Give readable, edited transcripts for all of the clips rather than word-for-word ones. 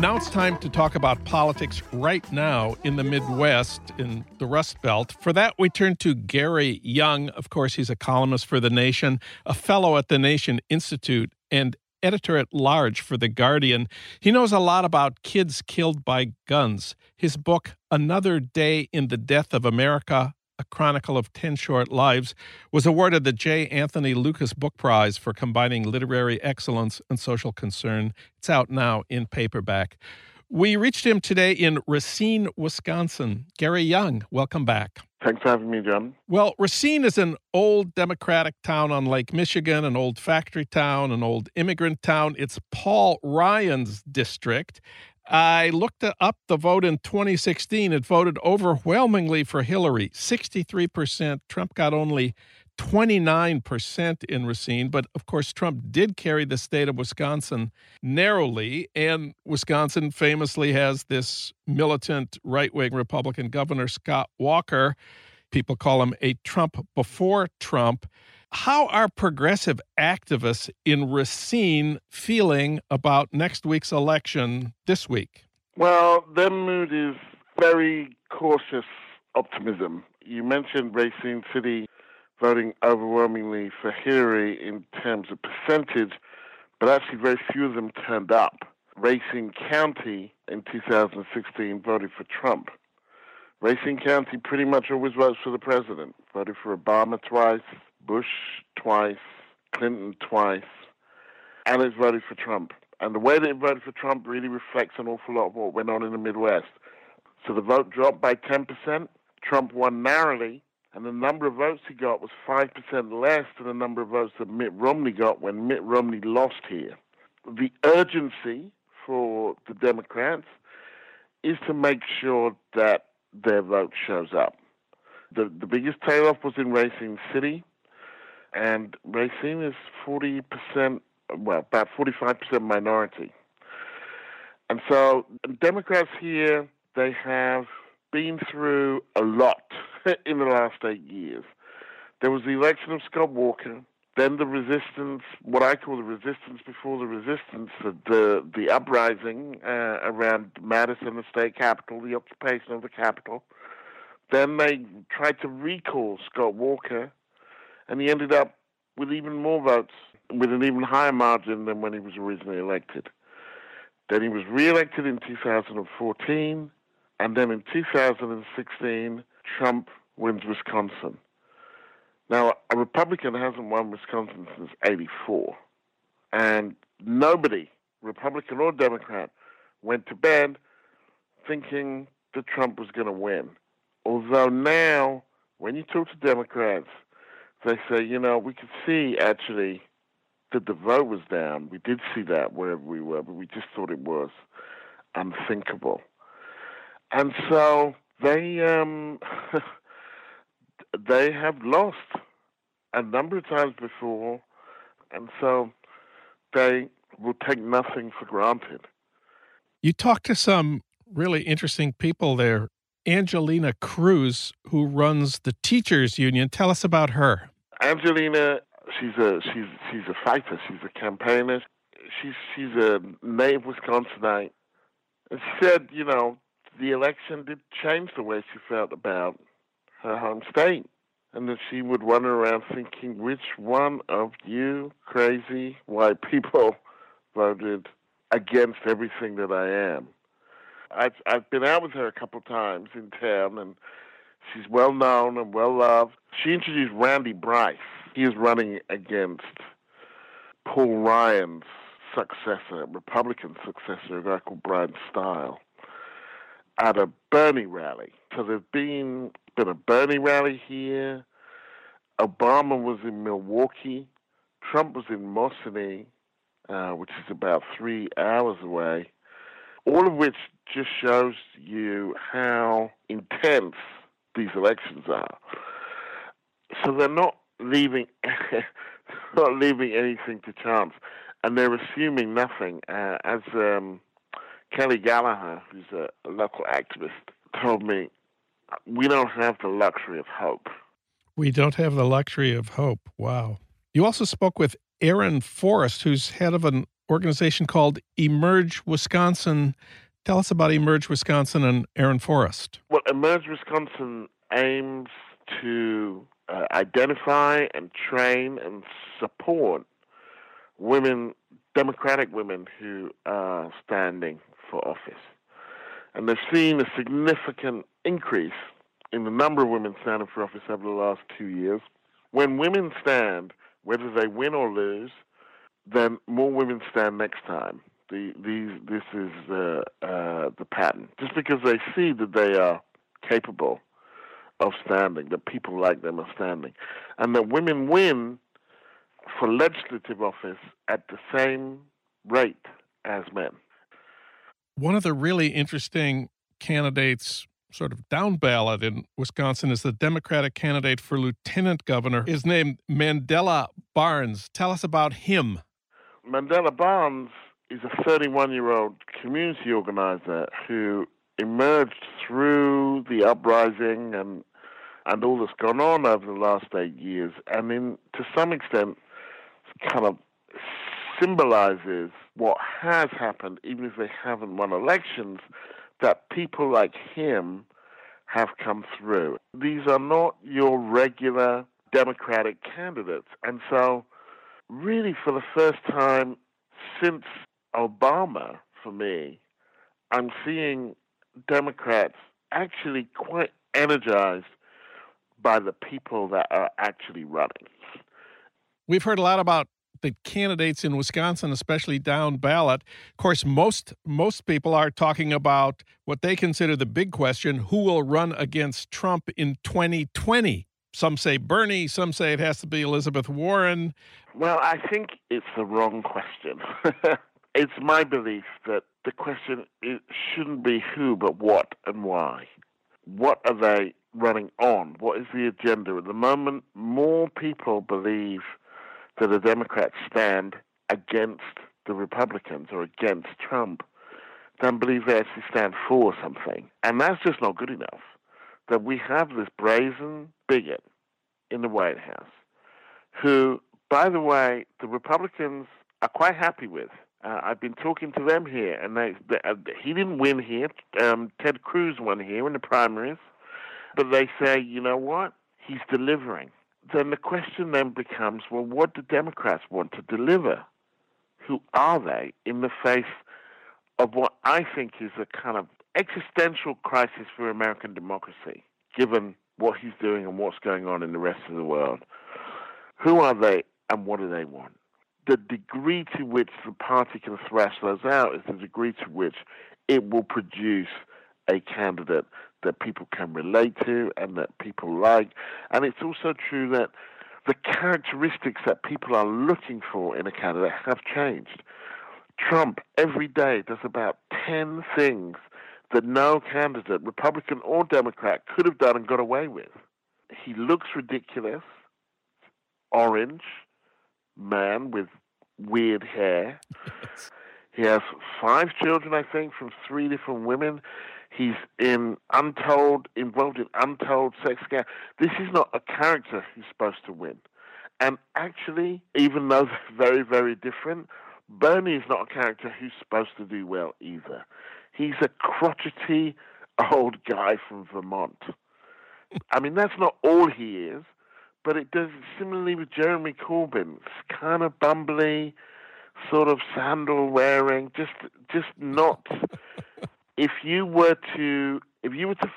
Now it's time to talk about politics right now in the Midwest, in the Rust Belt. For that, we turn to Gary Younge. Of course, he's a columnist for The Nation, a fellow at The Nation Institute, and editor-at-large for The Guardian. He knows a lot about kids killed by guns. His book, Another Day in the Death of America, A Chronicle of 10 Short Lives, was awarded the J. Anthony Lucas Book Prize for combining literary excellence and social concern. It's out now in paperback. We reached him today in Racine, Wisconsin. Gary Younge, welcome back. Thanks for having me, John. Well, Racine is an old Democratic town on Lake Michigan, an old factory town, an old immigrant town. It's Paul Ryan's district. I looked up the vote in 2016. It voted overwhelmingly for Hillary, 63%. Trump got only 29% in Racine. But, of course, Trump did carry the state of Wisconsin narrowly. And Wisconsin famously has this militant right-wing Republican governor, Scott Walker. People call him a Trump before Trump. How are progressive activists in Racine feeling about next week's election this week? Well, their mood is very cautious optimism. You mentioned Racine City voting overwhelmingly for Hillary in terms of percentage, but actually very few of them turned up. Racine County in 2016 voted for Trump. Racine County pretty much always votes for the president. Voted for Obama twice, Bush twice, Clinton twice, and it's voted for Trump. And the way that it voted for Trump really reflects an awful lot of what went on in the Midwest. So the vote dropped by 10%. Trump won narrowly, and the number of votes he got was 5% less than the number of votes that Mitt Romney got when Mitt Romney lost here. The urgency for the Democrats is to make sure that their vote shows up. The biggest tail-off was in Racine City, and Racine is 40%, well, about 45% minority. And so Democrats here, they have been through a lot in the last 8 years. There was the election of Scott Walker, then the resistance, what I call the resistance before the resistance, the uprising around Madison, the state capitol, the occupation of the capitol. Then they tried to recall Scott Walker, and he ended up with even more votes, with an even higher margin than when he was originally elected. Then he was re-elected in 2014, and then in 2016, Trump wins Wisconsin. Now, a Republican hasn't won Wisconsin since '84, and nobody, Republican or Democrat, went to bed thinking that Trump was going to win. Although now, when you talk to Democrats, they say, you know, we could see actually that the vote was down. We did see that wherever we were, but we just thought it was unthinkable. And so they they have lost a number of times before, and so they will take nothing for granted. You talk to some really interesting people there. Angelina Cruz, who runs the teachers union. Tell us about her. Angelina, she's a fighter. She's a campaigner. She's a native Wisconsinite. And she said, you know, the election did change the way she felt about her home state. and that she would run around thinking which one of you crazy white people voted against everything that I am. I've been out with her a couple of times in town, and she's well-known and well-loved. She introduced Randy Bryce. He is running against Paul Ryan's successor, Republican successor, a guy called Brian Steil, at a Bernie rally. So there's been a Bernie rally here. Obama was in Milwaukee. Trump was in Mosinee, which is about 3 hours away. All of which just shows you how intense these elections are. So they're not leaving, anything to chance, and they're assuming nothing. As Kelly Gallagher, who's a local activist, told me, we don't have the luxury of hope. We don't have the luxury of hope. Wow. You also spoke with Erin Forrest, who's head of an organization called Emerge Wisconsin. Tell us about Emerge Wisconsin and Erin Forrest. Well, Emerge Wisconsin aims to identify and train and support women, Democratic women who are standing for office. And they've seen a significant increase in the number of women standing for office over the last 2 years. When women stand, whether they win or lose, then more women stand next time. This is the pattern. Just because they see that they are capable of standing, that people like them are standing, and that women win for legislative office at the same rate as men. One of the really interesting candidates sort of down ballot in Wisconsin is the Democratic candidate for lieutenant governor. His name, Mandela Barnes. Tell us about him. Mandela Barnes is a 31-year-old community organizer who emerged through the uprising and all that's gone on over the last 8 years, and to some extent kind of symbolizes what has happened, even if they haven't won elections, that people like him have come through. These are not your regular Democratic candidates. And so really for the first time since Obama, for me, I'm seeing Democrats actually quite energized by the people that are actually running. We've heard a lot about the candidates in Wisconsin, especially down ballot. Of course, most people are talking about what they consider the big question, who will run against Trump in 2020? Some say Bernie, some say it has to be Elizabeth Warren. Well, I think it's the wrong question. It's my belief that the question shouldn't be who, but what and why. What are they running on? What is the agenda? At the moment, more people believe that the Democrats stand against the Republicans or against Trump than believe they actually stand for something. And that's just not good enough, that we have this brazen bigot in the White House who, by the way, the Republicans are quite happy with. I've been talking to them here, and he didn't win here. Ted Cruz won here in the primaries. But they say, you know what? He's delivering. Then the question then becomes, well, what do Democrats want to deliver? Who are they in the face of what I think is a kind of existential crisis for American democracy, given what he's doing and what's going on in the rest of the world? Who are they and what do they want? The degree to which the party can thrash those out is the degree to which it will produce a candidate that people can relate to and that people like. And it's also true that the characteristics that people are looking for in a candidate have changed. Trump, every day, does about 10 things that no candidate, Republican or Democrat, could have done and got away with. He looks ridiculous, orange man with weird hair. He has 5 children, I think, from 3 different women. He's involved in untold sex scandals. This is not a character who's supposed to win. And actually, even though they're very, very different, Bernie is not a character who's supposed to do well either. He's a crotchety old guy from Vermont. I mean, that's not all he is, But it does similarly with Jeremy Corbyn. It's kind of bumbly, sort of sandal wearing, just not. If you were to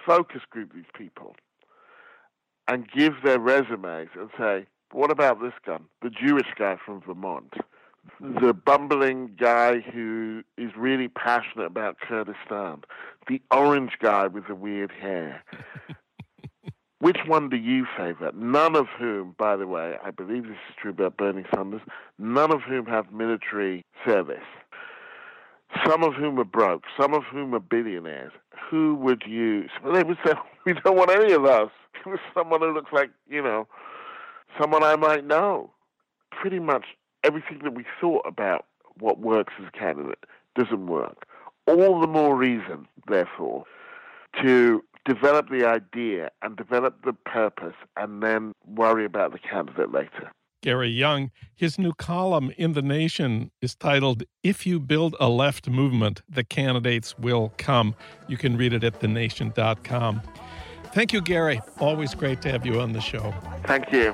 focus group these people and give their resumes and say, what about this guy, the Jewish guy from Vermont, the bumbling guy who is really passionate about Kurdistan, the orange guy with the weird hair, which one do you favor? None of whom, by the way, I believe this is true about Bernie Sanders, none of whom have military service. Some of whom are broke, some of whom are billionaires. Who would you... Well, they would say, we don't want any of those. It was someone who looks like, someone I might know. Pretty much everything that we thought about what works as a candidate doesn't work. All the more reason, therefore, to develop the idea and develop the purpose and then worry about the candidate later. Gary Younge, his new column in The Nation is titled, If You Build a Left Movement, the Candidates Will Come. You can read it at thenation.com. Thank you, Gary. Always great to have you on the show. Thank you.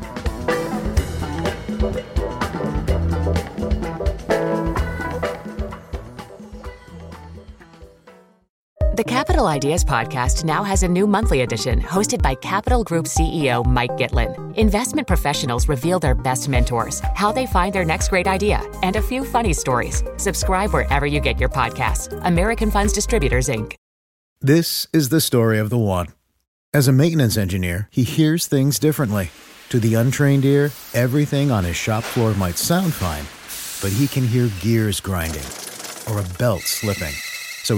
The Capital Ideas Podcast now has a new monthly edition hosted by Capital Group CEO Mike Gitlin. Investment professionals reveal their best mentors, how they find their next great idea, and a few funny stories. Subscribe wherever you get your podcasts. American Funds Distributors, Inc. This is the story of the one. As a maintenance engineer, he hears things differently. To the untrained ear, everything on his shop floor might sound fine, but he can hear gears grinding or a belt slipping. So